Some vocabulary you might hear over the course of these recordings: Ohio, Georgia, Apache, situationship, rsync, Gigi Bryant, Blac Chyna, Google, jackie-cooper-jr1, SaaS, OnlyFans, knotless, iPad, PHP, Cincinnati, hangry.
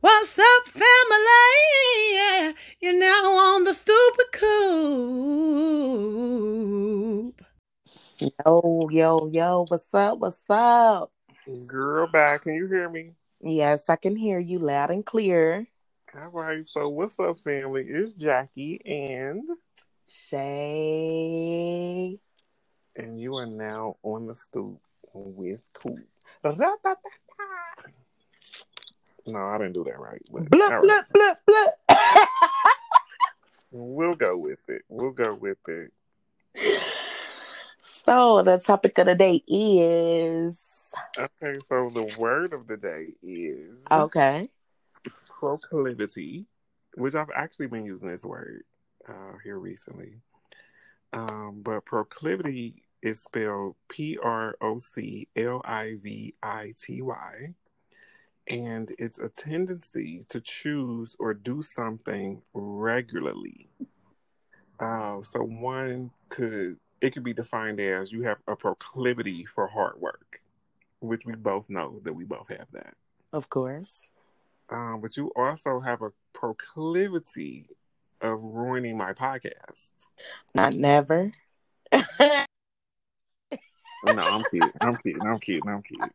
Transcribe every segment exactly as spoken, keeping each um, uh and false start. What's up, family? You're now on the Stupid Coop. Yo, yo, yo, what's up, what's up? Girl, bye, can you hear me? Yes, I can hear you loud and clear. All right, so what's up, family? It's Jackie and... Shay. And you are now on the Stoop with Coop. No, I didn't do that right. But blah, right. Blah, blah, blah. We'll go with it. We'll go with it. So the topic of the day is... Okay, so the word of the day is... Okay. Proclivity, which I've actually been using this word uh, here recently. Um, but proclivity is spelled P R O C L I V I T Y. And it's a tendency to choose or do something regularly. Uh, so one could, it could be defined as you have a proclivity for hard work, which we both know that we both have that. Of course. Uh, but you also have a proclivity of ruining my podcast. Not never. No, I'm kidding. I'm kidding. I'm kidding. I'm kidding.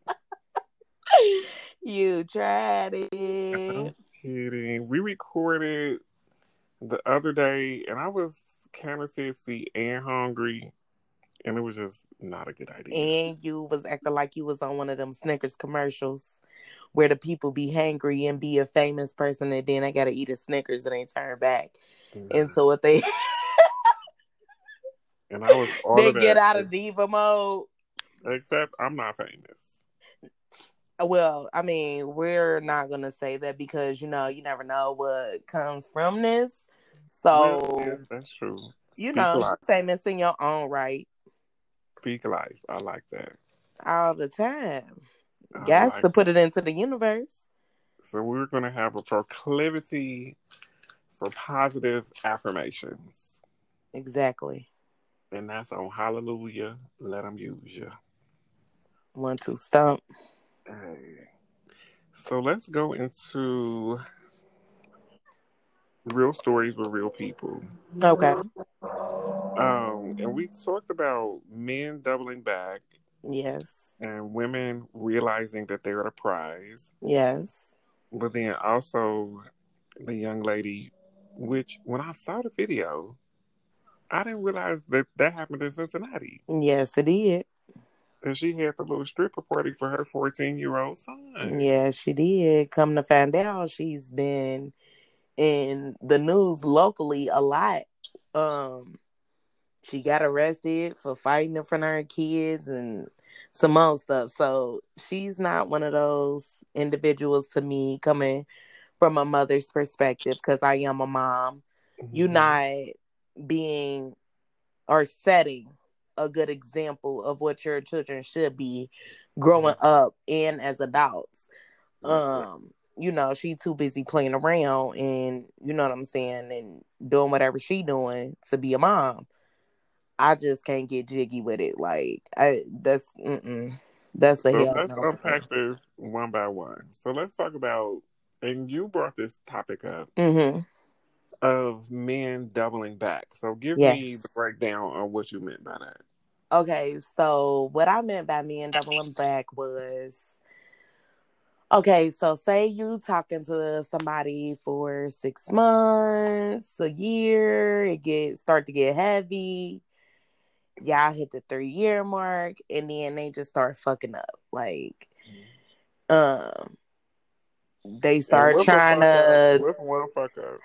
You tried it. I'm kidding. We recorded the other day, and I was kind of tipsy and hungry, and it was just not a good idea. And you was acting like you was on one of them Snickers commercials where the people be hangry and be a famous person, and then I gotta eat a Snickers and they turn back. Mm-hmm. And so what they and I was all they get out of diva mode. Except I'm not famous. Well, I mean, we're not going to say that because, you know, you never know what comes from this. So, yeah, yeah, that's true. You Speak know, life. Famous in your own right. Speak life. I like that. All the time. Got like to put it into the universe. So we're going to have a proclivity for positive affirmations. Exactly. And that's on Hallelujah. Let them use you. One, two, stomp. Hey. So let's go into real stories with real people. Okay. Um, and we talked about men doubling back. Yes. And women realizing that they're the prize. Yes. But then also the young lady, which when I saw the video, I didn't realize that that happened in Cincinnati. Yes, it did. And she had the little stripper party for her fourteen-year-old son. Yeah, she did. Come to find out, she's been in the news locally a lot. Um, she got arrested for fighting in front of her kids and some old stuff. So she's not one of those individuals to me coming from a mother's perspective because I am a mom. Mm-hmm. You're not being or setting a good example of what your children should be growing up and as adults. Um, you know, she too busy playing around and you know what I'm saying and doing whatever she doing to be a mom. I just can't get jiggy with it. Like I that's mm-mm. That's a so hell let's no. Unpack this one by one. So let's talk about, and you brought this topic up. Mm-hmm. Of men doubling back. So give yes. me the breakdown on what you meant by that. Okay, so what I meant by men doubling back was, okay, so say you talking to somebody for six months, a year, it get start to get heavy, y'all hit the three year mark, and then they just start fucking up. Like, um, they start trying to. What's one fuck up?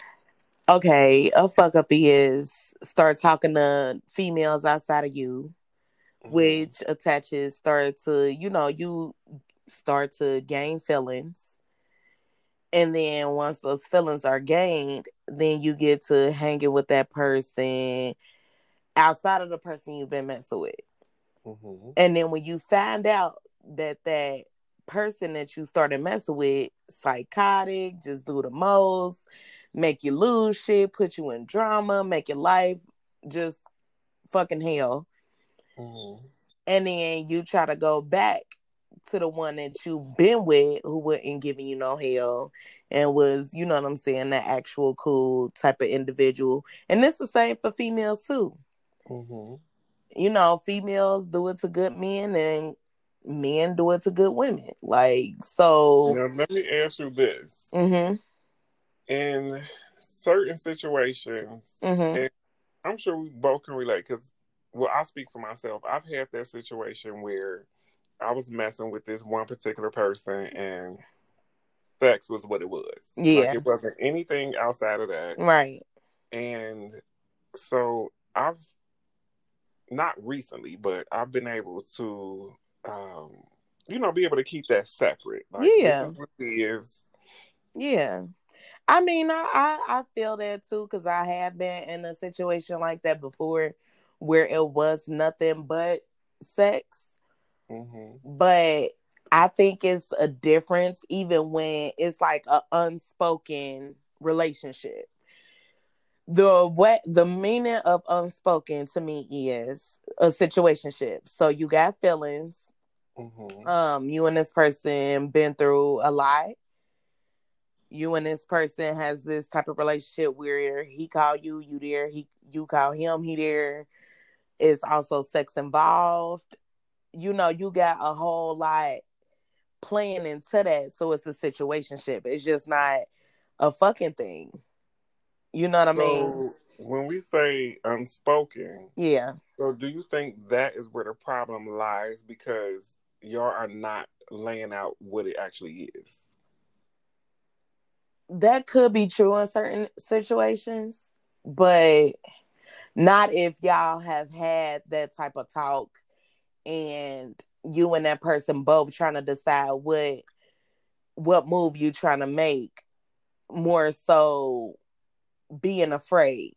Okay, a fuck up is start talking to females outside of you, mm-hmm. which attaches start to, you know, you start to gain feelings. And then once those feelings are gained, then you get to hanging with that person outside of the person you've been messing with. Mm-hmm. And then when you find out that that person that you started messing with, psychotic, just do the most, make you lose shit, put you in drama, make your life just fucking hell. Mm-hmm. And then you try to go back to the one that you've been with who wasn't giving you no hell and was, you know what I'm saying, that actual cool type of individual. And it's the same for females too. Mm-hmm. You know, females do it to good men and men do it to good women. Like, so... Now, let me ask you this. Mm-hmm. In certain situations, mm-hmm. and I'm sure we both can relate because, well, I speak for myself. I've had that situation where I was messing with this one particular person and sex was what it was. Yeah. Like, it wasn't anything outside of that. Right. And so I've... Not recently, but I've been able to, um, you know, be able to keep that separate. Like, yeah. This is what it is. Yeah. I mean, I, I, I feel that too, because I have been in a situation like that before where it was nothing but sex. Mm-hmm. But I think it's a difference even when it's like an unspoken relationship. The what the meaning of unspoken to me is a situationship. So you got feelings. Mm-hmm. Um, you and this person been through a lot. You and this person has this type of relationship where he call you, you there. He you call him, he there. It's also sex involved. You know, you got a whole lot playing into that. So it's a situationship. It's just not a fucking thing. You know what I mean? So when we say unspoken, yeah. So do you think that is where the problem lies because y'all are not laying out what it actually is? That could be true in certain situations, but not if y'all have had that type of talk and you and that person both trying to decide what what move you trying to make. More so being afraid.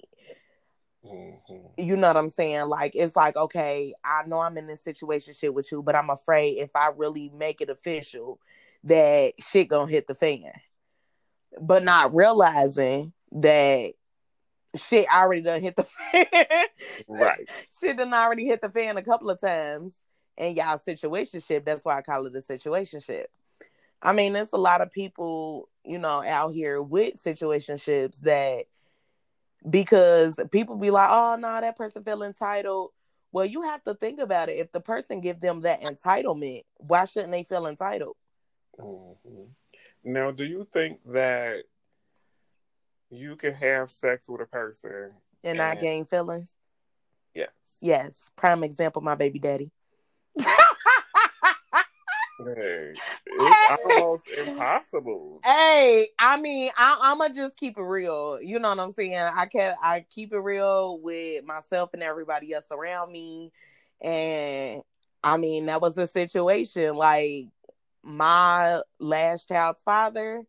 Mm-hmm. You know what I'm saying? Like, it's like, okay, I know I'm in this situationship with you, but I'm afraid if I really make it official that shit gonna hit the fan. But not realizing that shit already done hit the fan. Right. Shit done already hit the fan a couple of times in y'all situationship. That's why I call it a situationship. I mean, there's a lot of people, you know, out here with situationships that because people be like, oh, no, nah, that person feel entitled. Well, you have to think about it. If the person give them that entitlement, why shouldn't they feel entitled? Mm-hmm. Now, do you think that you can have sex with a person and, and... not gain feelings? Yes. Yes. Prime example, my baby daddy. Hey, it's hey. almost impossible. Hey, I mean, I, I'ma just keep it real. You know what I'm saying? I kept, I keep it real with myself and everybody else around me. And I mean, that was the situation. Like my last child's father,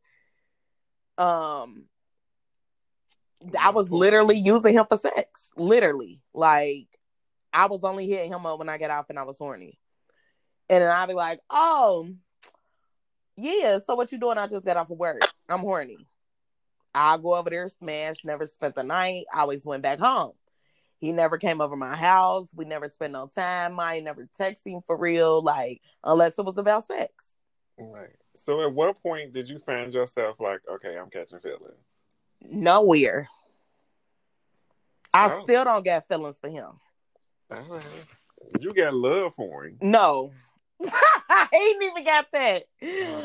um, I was literally using him for sex. Literally, like I was only hitting him up when I got off and I was horny. And then I'll be like, oh, yeah, so what you doing? I just got off of work. I'm horny. I'll go over there, smash, never spent the night. I always went back home. He never came over my house. We never spent no time. I ain't never text him for real, like, unless it was about sex. Right. So at what point did you find yourself like, okay, I'm catching feelings? Nowhere. I oh. still don't get feelings for him. All right. You got love for him. No. I ain't even got that. Oh,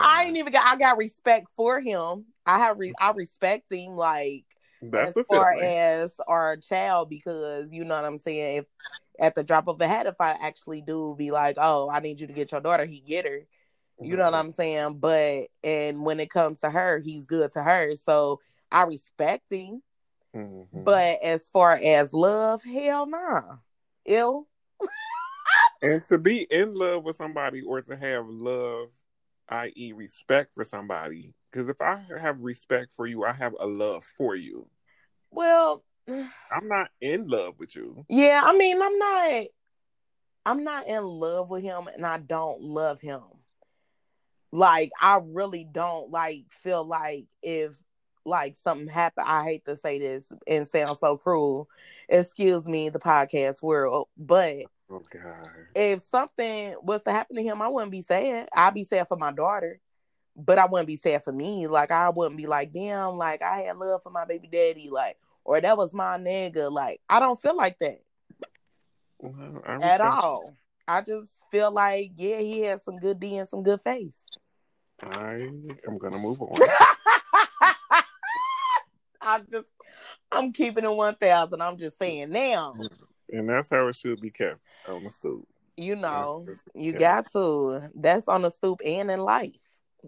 I ain't even got. I got respect for him. I have. Re, I respect him like That's as far feeling. as our child because you know what I'm saying. If at the drop of a hat, if I actually do be like, oh, I need you to get your daughter, he get her. You mm-hmm. know what I'm saying. But and when it comes to her, he's good to her. So I respect him. Mm-hmm. But as far as love, hell nah. Ill. And to be in love with somebody or to have love, that is respect for somebody, because if I have respect for you, I have a love for you. Well, I'm not in love with you. Yeah, I mean, I'm not, I'm not in love with him and I don't love him. Like, I really don't, like, feel like if, like, something happened, I hate to say this and sound so cruel, excuse me, the podcast world, but Oh God. If something was to happen to him, I wouldn't be sad. I'd be sad for my daughter, but I wouldn't be sad for me. Like, I wouldn't be like, damn, like I had love for my baby daddy, like, or that was my nigga. Like, I don't feel like that well, I at all. I just feel like, yeah, he has some good D and some good face. I am gonna move on. I just, I'm keeping it one thousand. I'm just saying now. And that's how it should be kept on the stoop. You know, you kept. got to. That's on the stoop and in life.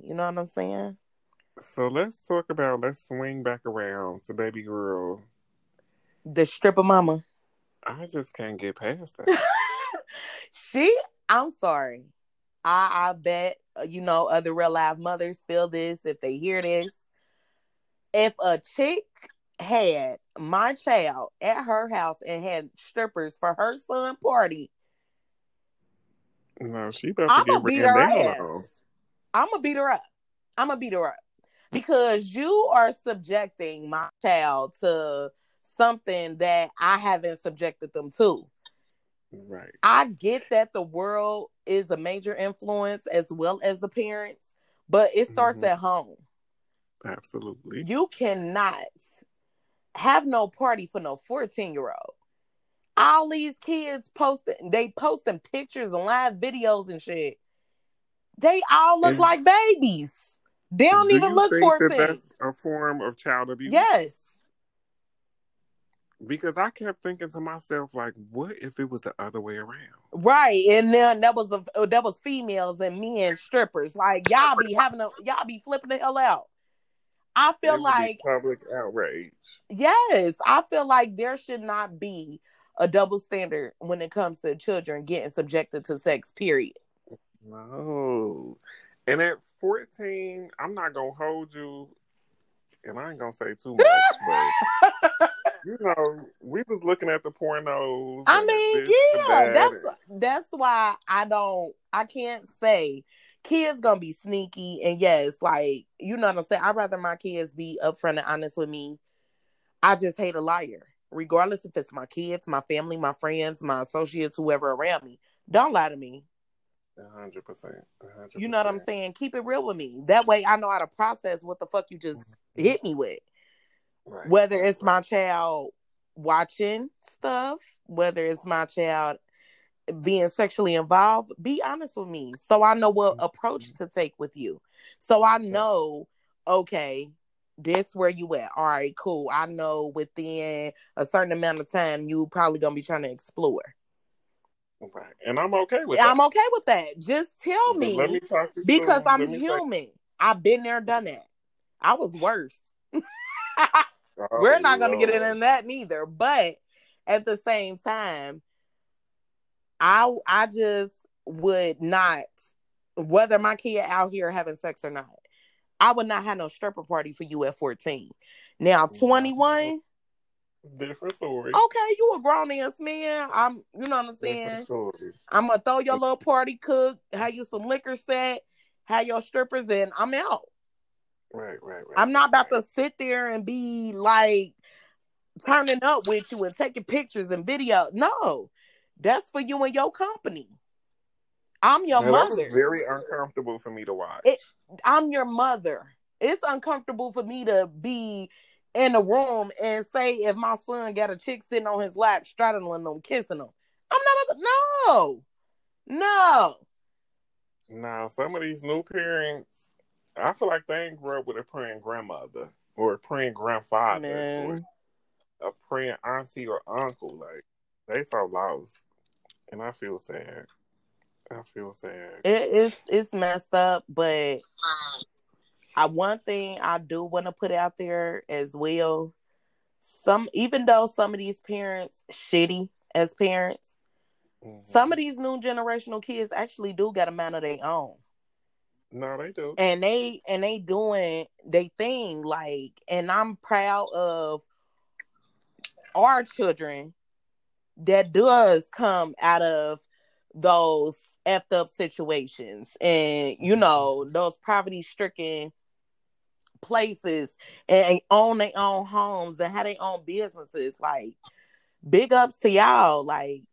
You know what I'm saying? So let's talk about, let's swing back around to baby girl. The stripper mama. I just can't get past that. She, I'm sorry. I, I bet, you know, other real life mothers feel this if they hear this. If a chick had my child at her house and had strippers for her son's party, no, she about to I'm gonna beat her ass. I'm gonna beat her up. I'm gonna beat her up because you are subjecting my child to something that I haven't subjected them to. Right. I get that the world is a major influence as well as the parents, but it starts mm-hmm. at home. Absolutely. You cannot have no party for no fourteen year old. All these kids posting, they posting pictures and live videos and shit. They all look and like babies. They don't do even look fourteen. That that's a form of child abuse. Yes. Because I kept thinking to myself, like, what if it was the other way around? Right, and then that was a, that was females and men strippers. Like, y'all be having a, y'all be flipping the hell out. I feel it like public outrage. Yes, I feel like there should not be a double standard when it comes to children getting subjected to sex, period. No. And at fourteen, I'm not going to hold you, and I ain't going to say too much, but you know, we was looking at the pornos. I mean, yeah, that that's and... that's why I don't, I can't say kids gonna be sneaky, and yes, like, you know what I'm saying, I'd rather my kids be upfront and honest with me. I just hate a liar, regardless if it's my kids, my family, my friends, my associates, whoever around me. Don't lie to me. one hundred percent. You know what I'm saying? Keep it real with me. That way I know how to process what the fuck you just hit me with. Right. Whether it's my child watching stuff, whether it's my child being sexually involved, be honest with me so I know what approach to take with you. So I know, okay, this where you at. All right, cool. I know within a certain amount of time you probably gonna be trying to explore. Right. And I'm okay with that. I'm okay with that. Just tell me, let me talk to you because soon. I'm let human. I've been there, done that. I was worse. oh, We're not gonna Lord. get into that neither. But at the same time, I I just would not, whether my kid out here having sex or not, I would not have no stripper party for you at fourteen. Now, twenty-one, different story. Okay, you a grown ass man. I'm, you know what I'm saying? I'm gonna throw your little party, cook, have you some liquor set, have your strippers, and I'm out. Right, right, right. I'm not about right. to sit there and be like turning up with you and taking pictures and video. No. That's for you and your company. I'm your now, mother. It's very uncomfortable for me to watch. It, I'm your mother. It's uncomfortable for me to be in the room and say if my son got a chick sitting on his lap, straddling them, kissing them. I'm not about to, no. No. Now, some of these new parents, I feel like they ain't grew up with a praying grandmother or a praying grandfather Man. or a praying auntie or uncle. Like, they so lost. And I feel sad. I feel sad. It, it's it's messed up, but I one thing I do want to put out there as well. Some, even though some of these parents shitty as parents, mm-hmm. some of these new generational kids actually do got a mind of their own. No, they do, and they and they doing they thing like, and I'm proud of our children that does come out of those effed up situations and, you know, those poverty stricken places and own their own homes and have their own businesses. Like, big ups to y'all. Like,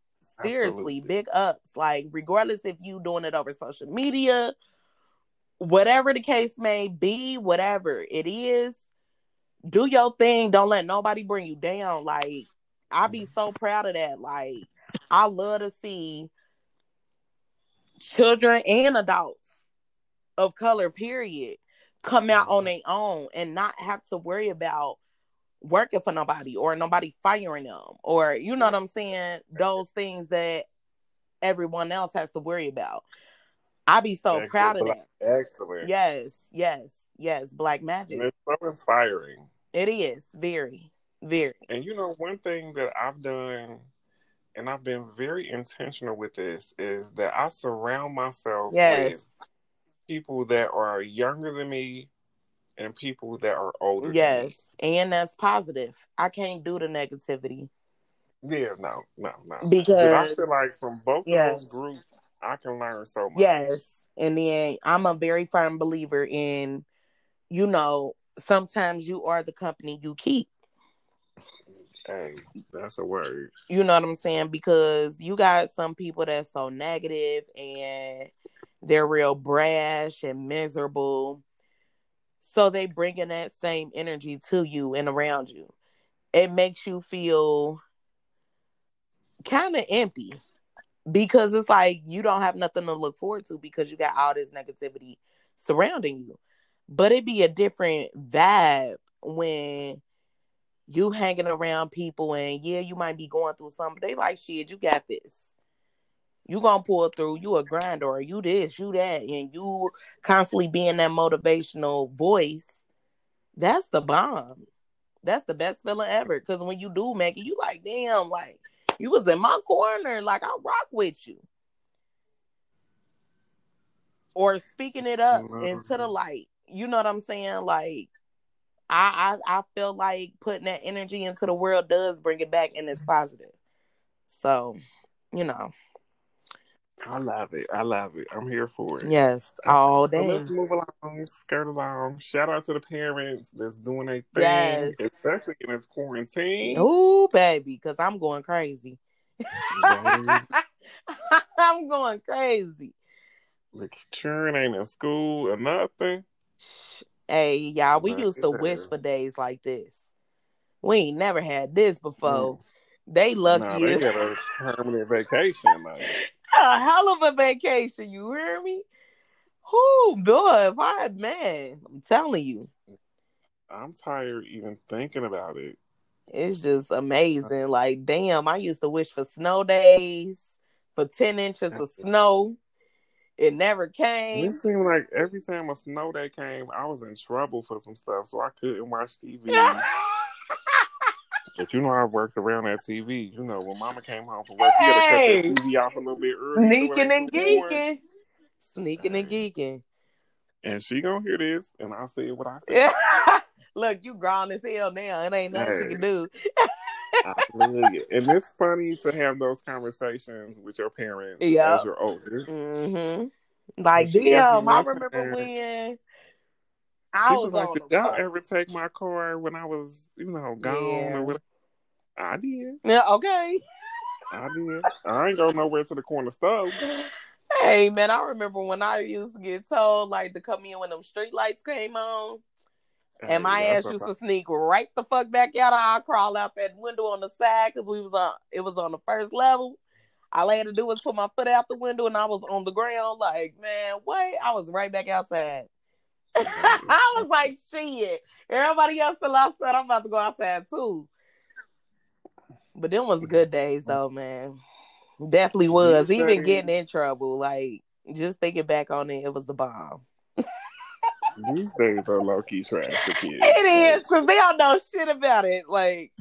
seriously, Absolutely. Big ups. Like, regardless if you doing it over social media, whatever the case may be, whatever it is, do your thing. Don't let nobody bring you down. Like, I be so proud of that. Like, I love to see children and adults of color, period, come out on their own and not have to worry about working for nobody or nobody firing them, or, you know what I'm saying, those things that everyone else has to worry about. I be so Excellent. proud of that. Excellent. Yes, yes, yes. Black magic. It's so inspiring. It is. Very, very. And you know, one thing that I've done, and I've been very intentional with this, is that I surround myself yes. with people that are younger than me and people that are older yes. than me. Yes, and that's positive. I can't do the negativity. Yeah, no, no, no. Because I feel like from both yes. of those groups, I can learn so much. Yes. And then I'm a very firm believer in, you know, sometimes you are the company you keep. Hey, that's a word. You know what I'm saying? Because you got some people that's so negative and they're real brash and miserable. So they bringing that same energy to you and around you. It makes you feel kind of empty. Because it's like you don't have nothing to look forward to because you got all this negativity surrounding you. But it be a different vibe when you hanging around people and, yeah, you might be going through something. They like, shit, you got this. You gonna pull through. You a grinder. You this, you that. And you constantly being that motivational voice. That's the bomb. That's the best feeling ever. Because when you do make it, you like, damn, like, you was in my corner. Like, I rock with you. Or speaking it up into the light. You know what I'm saying? Like, I, I I feel like putting that energy into the world does bring it back, and it's positive. So, you know. I love it. I love it. I'm here for it. Yes, all day. So let's move along, skirt along. Shout out to the parents that's doing their thing, yes. especially in this quarantine. Ooh, baby, because I'm going crazy. I'm going crazy. The children ain't in school or nothing. Hey, y'all, we used to wish for days like this. We ain't never had this before. Mm. They lucky. Nah, they got a permanent vacation, like. A hell of a vacation, you hear me? Whoo, boy, if I had, man, I'm telling you. I'm tired even thinking about it. It's just amazing. Like, damn, I used to wish for snow days, for ten inches of snow. It never came. It seemed like every time a snow day came, I was in trouble for some stuff, so I couldn't watch T V. But you know, I worked around that T V. You know, when Mama came home from work, you had to cut that T V off a little bit early. Sneaking and geeking. Sneaking and geeking. And she gonna hear this, and I said what I said. Look, you grown as hell now. It ain't nothing hey. you can do. I love it. And it's funny to have those conversations with your parents yep. as you're older. Mm-hmm. Like, damn, I remember parent. when... I was, was like, did y'all ever take my car when I was, you know, gone yeah. or whatever? I did. Yeah, okay. I did. I ain't go nowhere to the corner store. Hey, man, I remember when I used to get told, like, to come in when them street lights came on. Hey, and my ass used to sneak right the fuck back out. I'd crawl out that window on the side because we was on, it was on the first level. All I had to do was put my foot out the window and I was on the ground like, man, what? I was right back outside. I was like, shit. Everybody else still outside. I'm about to go outside too. But them was good days though, man. Definitely was. Even getting in trouble, like just thinking back on it, it was the bomb. These days are low key trash for kids. It is, cause they don't know shit about it. Like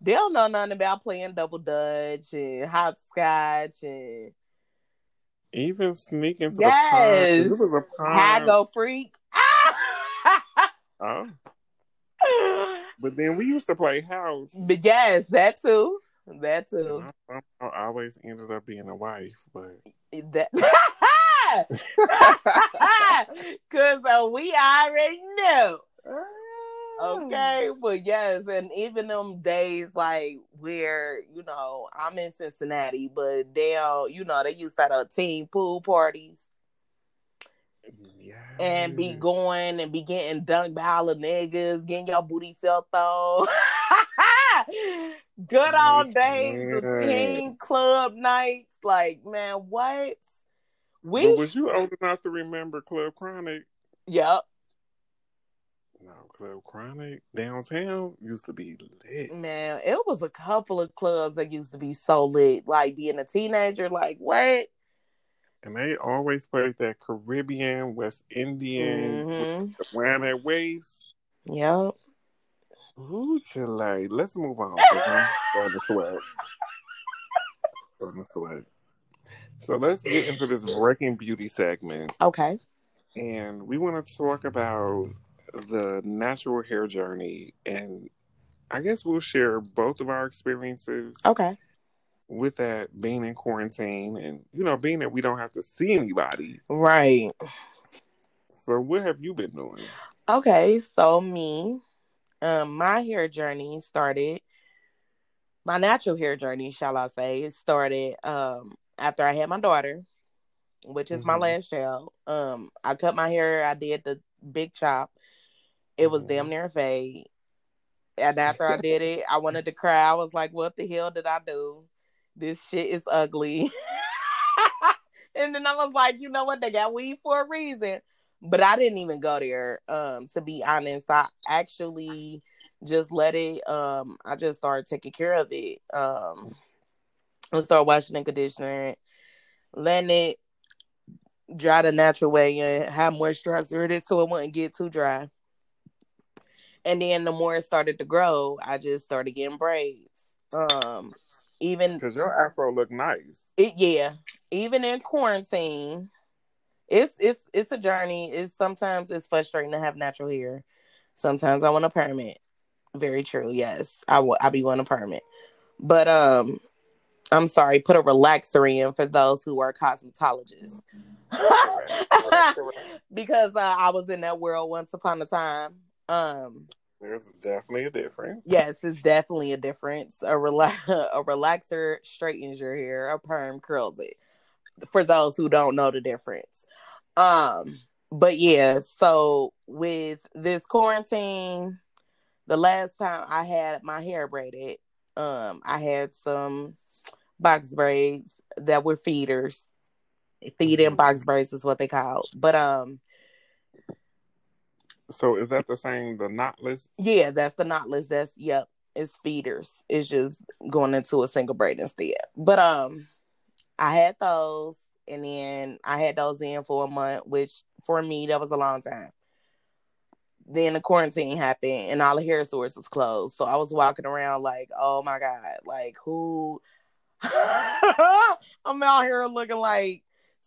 they don't know nothing about playing double dutch and hopscotch and even sneaking to yes. the pond. It was a pond. High go freak. Oh. But then we used to play house. But yes, that too. That too. I, I, I always ended up being a wife, but that because uh, we already knew. Okay, but yes, and even them days like where, you know, I'm in Cincinnati, but they all, you know, they used to have team pool parties. Yeah. And be going and be getting dunked by all the niggas, getting your booty felt on. Good old days, yeah. The teen club nights. Like, man, what? We but was you old enough to remember Club Chronic? Yep. No, Club Chronic downtown used to be lit. Man, it was a couple of clubs that used to be so lit. Like, being a teenager, like, what? And they always played that Caribbean, West Indian, mm-hmm. around that waist. Yep. Ooh, Chile. Let's move on. I'm starting to sweat. starting to sweat. So let's get into this Wrecking Beauty segment. Okay. And we want to talk about the natural hair journey. And I guess we'll share both of our experiences. Okay. With that, being in quarantine and, you know, being that we don't have to see anybody. Right. So what have you been doing? Okay, so me... Um, my hair journey started, my natural hair journey, shall I say, started um, after I had my daughter, which is mm-hmm. my last child. Um, I cut my hair. I did the big chop. It was mm-hmm. damn near a fade. And after I did it, I wanted to cry. I was like, what the hell did I do? This shit is ugly. And then I was like, you know what? They got weed for a reason. But I didn't even go there, um, to be honest. I actually just let it, um, I just started taking care of it. Um, I started washing and conditioning, letting it dry the natural way and have moisturizer in it so it wouldn't get too dry. And then the more it started to grow, I just started getting braids. Um, even because your afro looked nice. It, yeah. Even in quarantine... It's it's it's a journey. It's sometimes it's frustrating to have natural hair. Sometimes I want a permit. Very true. Yes, I will. I be wanting a permit, but um, I'm sorry. Put a relaxer in for those who are cosmetologists, because uh, I was in that world once upon a time. Um, there's definitely a difference. Yes, it's definitely a difference. A relax a relaxer straightens your hair. A perm curls it. For those who don't know the difference. Um, but yeah, so with this quarantine, the last time I had my hair braided, um, I had some box braids that were feeders. Feed in box braids is what they call. But um so is that the same, the knotless? Yeah, that's the knotless. That's yep, it's feeders. It's just going into a single braid instead. But um I had those. And then I had those in for a month, which for me, that was a long time. Then the quarantine happened and all the hair stores was closed. So I was walking around like, oh my God, like who? I'm out here looking like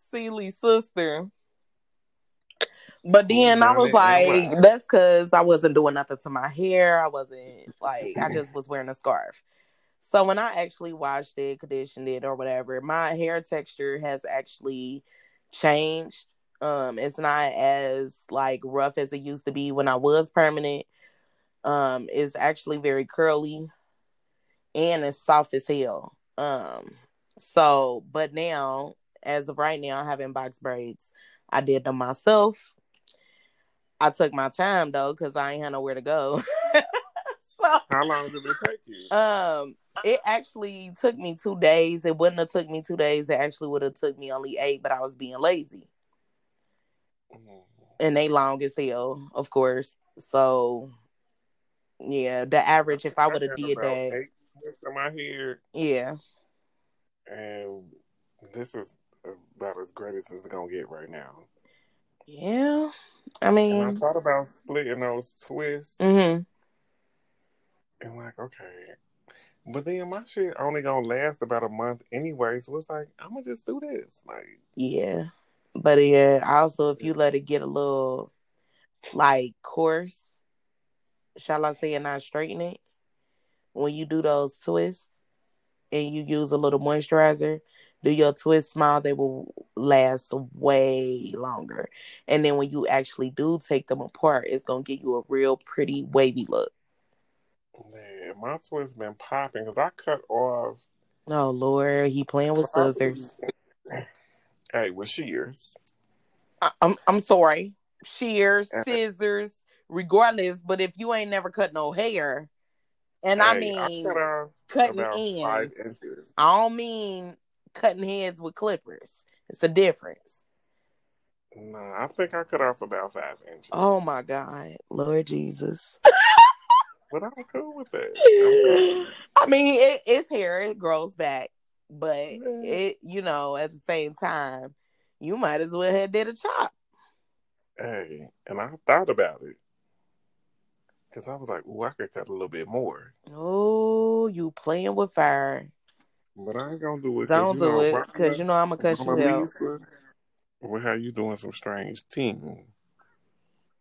Celie's sister. But then I was like, that's because I wasn't doing nothing to my hair. I wasn't like, I just was wearing a scarf. So when I actually washed it, conditioned it, or whatever, my hair texture has actually changed. Um, it's not as like rough as it used to be when I was permanent. Um, it's actually very curly, and it's soft as hell. Um, so, but now, as of right now, I have box braids. I did them myself. I took my time though, cause I ain't had nowhere to go. So, how long did it take you? Um. It actually took me two days. It wouldn't have took me two days. It actually would have took me only eight, but I was being lazy. Mm-hmm. And they long as hell, of course. So, yeah, the average, if I, I would have did that. Eight minutes in my hair. Yeah. And this is about as great as it's going to get right now. Yeah. I mean. And I thought about splitting those twists. Mm-hmm. And like, okay. But then my shit only gonna last about a month anyway, so it's like I'm gonna just do this, like yeah. But yeah, also if you let it get a little like coarse, shall I say, and not straighten it, when you do those twists and you use a little moisturizer, do your twist smile, they will last way longer. And then when you actually do take them apart, it's going to give you a real pretty wavy look. Man, my twist been popping because I cut off. Oh, Lord. He playing with scissors. Hey, with shears. I, I'm I'm sorry. Shears, scissors, regardless. But if you ain't never cut no hair, and hey, I mean I cut off cutting ends. Five inches. I don't mean cutting heads with clippers. It's the difference. No, nah, I think I cut off about five inches. Oh, my God. Lord Jesus. But I'm cool with that. Cool with I mean, it, it's hair. It grows back. But, yeah. it, you know, at the same time, you might as well have did a chop. Hey, and I thought about it. Because I was like, ooh, I could cut a little bit more. Oh, you playing with fire. But I ain't going to do it. Don't do it, because you know I'm going to cut you out. Well, how you doing some strange thing?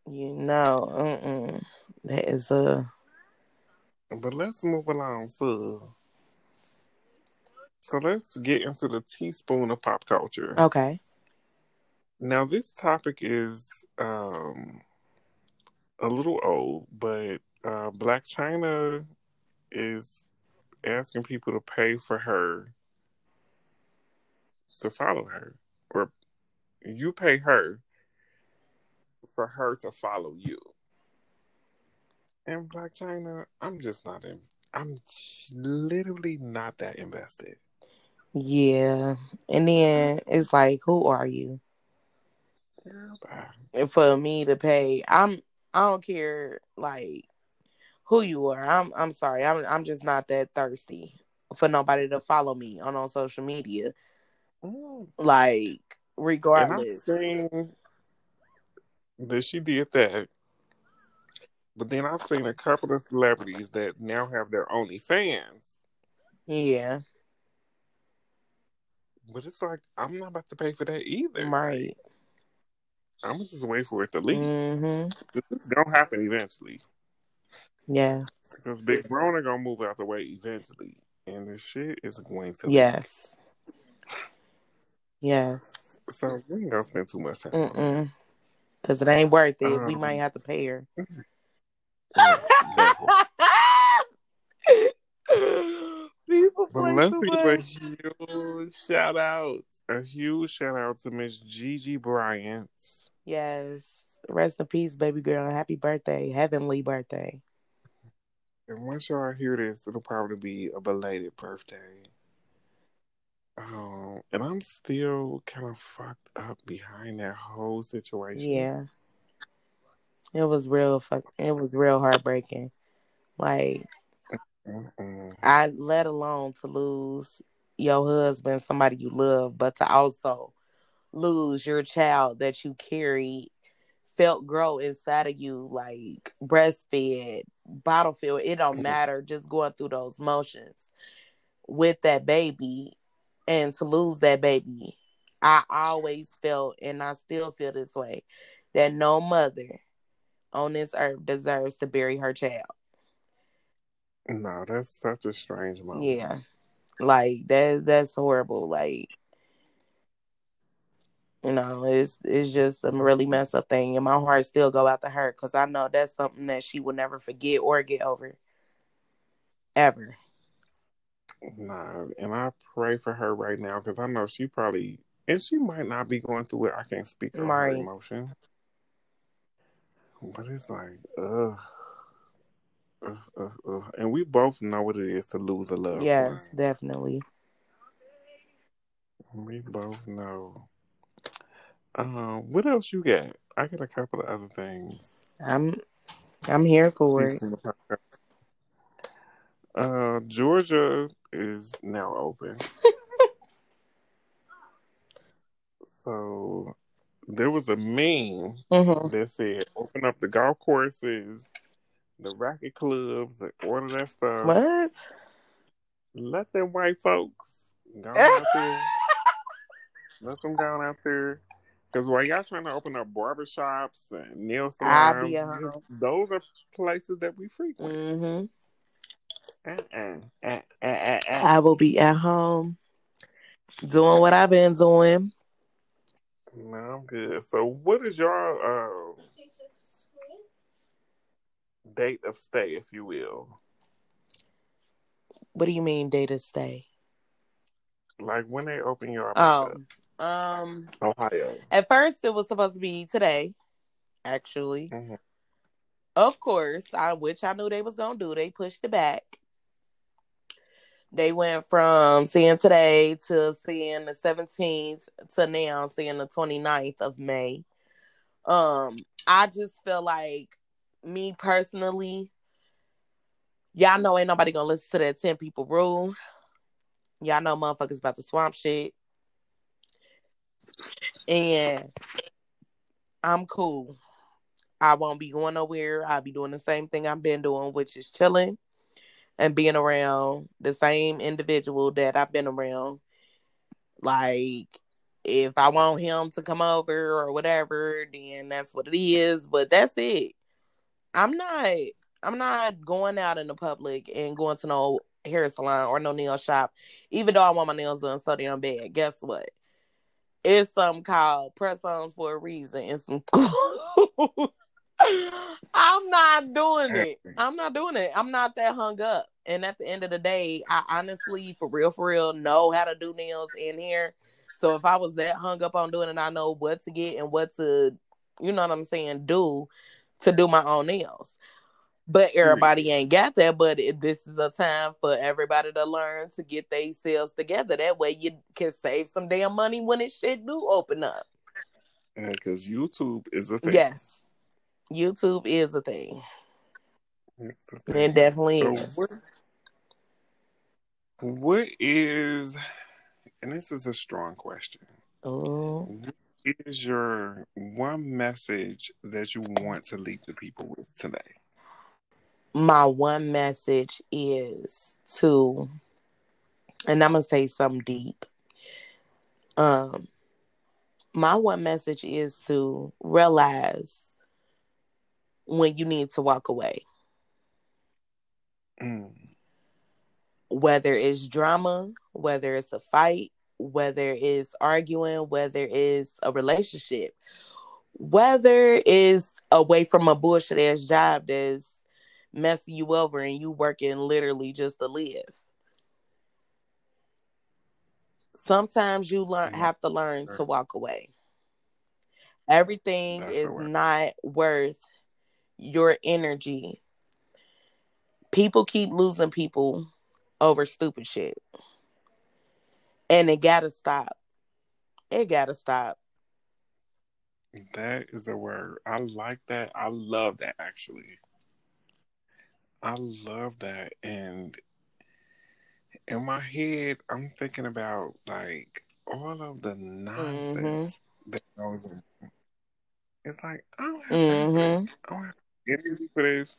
You know, mm-mm. That is a... But let's move along, so so let's get into the teaspoon of pop culture. Okay. Now this topic is um, a little old, but uh, Blac Chyna is asking people to pay for her to follow her, or you pay her for her to follow you. And Blac Chyna, I'm just not in. I'm literally not that invested. Yeah, and then it's like, who are you? Girl, bye. And for me to pay, I'm. I don't care like who you are. I'm. I'm sorry. I'm. I'm just not that thirsty for nobody to follow me on on social media. Mm. Like regardless, and I've seen that she did that. But then I've seen a couple of celebrities that now have their OnlyFans. Yeah. But it's like, I'm not about to pay for that either. Right. I'm going to just wait for it to leave. Mm-hmm. It's going to happen eventually. Yeah. Because Big Bro are going to move out the way eventually. And this shit is going to Yes. leave. Yeah. So we ain't going to spend too much time. Mm-mm. Because it ain't worth it. Um, we might have to pay her. But let's give a huge shout out, a huge shout out to Miss Gigi Bryant. Yes, rest in peace, baby girl. Happy birthday, heavenly birthday. And once y'all hear this, it'll probably be a belated birthday. Um, and I'm still kind of fucked up behind that whole situation. Yeah. It was real fuck. It was real heartbreaking. Like, Mm-mm. I let alone to lose your husband, somebody you love, but to also lose your child that you carried, felt grow inside of you, like breastfed, bottle fed. It don't matter. Just going through those motions with that baby, and to lose that baby, I always felt, and I still feel this way, that no mother on this earth deserves to bury her child. No, that's such a strange moment. Yeah. Like that that's horrible. Like, you know, it's it's just a really messed up thing. And my heart still go out to her because I know that's something that she will never forget or get over. Ever. Nah, and I pray for her right now because I know she probably and she might not be going through it. I can't speak on her emotion. But it's like, ugh. Ugh, ugh, ugh. And we both know what it is to lose a love. Yes, one. Definitely. We both know. Um, what else you got? I got a couple of other things. I'm, I'm here for it. Uh, Georgia is now open. So. There was a meme mm-hmm. that said, open up the golf courses, the racket clubs, and all of that stuff. What? Let them white folks go out there. Let them go out there. Because while y'all trying to open up barbershops and nail salons, you know, those are places that we frequent. Mm-hmm. Uh-uh. Uh-uh. Uh-uh. I will be at home doing what I've been doing. No, I'm good. So, what is your um, date of stay, if you will? What do you mean, date of stay? Like when they open your apartment oh, up? Um, Ohio. At first, it was supposed to be today, actually. Mm-hmm. Of course, I which I knew they was gonna do. They pushed it back. They went from seeing today to seeing the seventeenth to now seeing the twenty-ninth of May. Um, I just feel like, me personally, y'all know ain't nobody gonna listen to that ten people rule. Y'all know motherfuckers about the swamp shit. And I'm cool. I won't be going nowhere. I'll be doing the same thing I've been doing, which is chilling. And being around the same individual that I've been around. Like, if I want him to come over or whatever, then that's what it is. But that's it. I'm not I'm not going out in the public and going to no hair salon or no nail shop. Even though I want my nails done so damn bad. Guess what? It's something called press-ons for a reason. And some cool... I'm not doing it. I'm not doing it. I'm not that hung up. And at the end of the day, I honestly, for real, for real, know how to do nails in here. So if I was that hung up on doing it, I know what to get and what to, you know what I'm saying, do to do my own nails. But everybody ain't got that. But it, this is a time for everybody to learn to get themselves together. That way you can save some damn money when it shit do open up. Yeah, because YouTube is a thing. Yes. YouTube is a thing. It's a thing. It definitely so is. What, what is, and this is a strong question. Oh. What is your one message that you want to leave the people with today? My one message is to, and I'm going to say something deep. Um, my one message is to realize when you need to walk away. Mm. Whether it's drama, whether it's a fight, whether it's arguing, whether it's a relationship, whether it's away from a bullshit ass job that's messing you over and you working literally just to live. Sometimes you learn have to learn to walk away. Everything that's is not worth your energy. People keep losing people over stupid shit. And it gotta stop. It gotta stop. That is a word. I like that. I love that, actually. I love that. And in my head, I'm thinking about, like, all of the nonsense mm-hmm. that goes on. It's like, I don't have time for this. I don't have energy for this.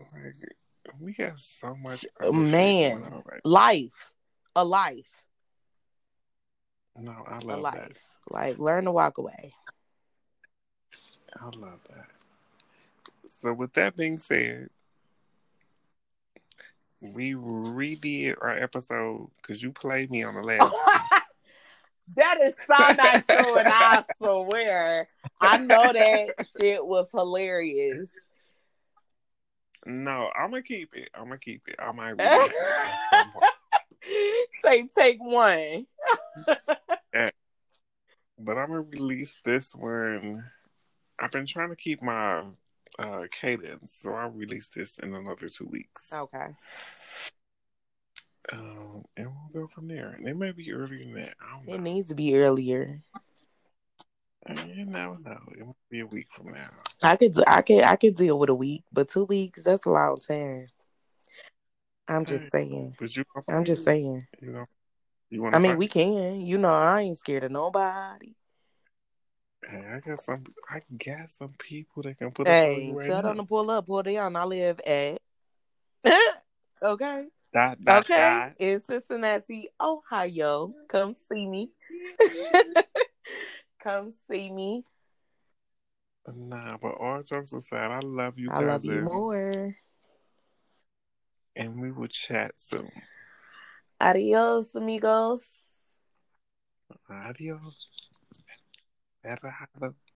Like, we got so much other man shit going on right now. life a life no I love a life. That like learn to walk away. I love that. So with that being said, we redid our episode because you played me on the last one. That is so not true, and I swear, I know that shit was hilarious. No, I'm gonna keep it. I'm gonna keep it. I might read it. Say take one. Yeah. But I'm gonna release this one. I've been trying to keep my uh, cadence, so I'll release this in another two weeks. Okay. Um, and we'll go from there. And it may be earlier than that. I don't know. It needs to be earlier. You never know. It might be a week from now. I could, I could, I could deal with a week, but two weeks—that's a long time. I'm just saying. But you, I'm just saying. You know, you want. I mean, fight? We can. You know, I ain't scared of nobody. Hey, I got some. I got some people that can put. Hey, up right tell now. Them to pull up. Pull down. I live at. Okay. Dot, dot, okay, dot. In Cincinnati, Ohio. Come see me. Come see me. Nah, but all jokes aside, I love you guys. I love you more. And we will chat soon. Adios, amigos. Adios. ever have a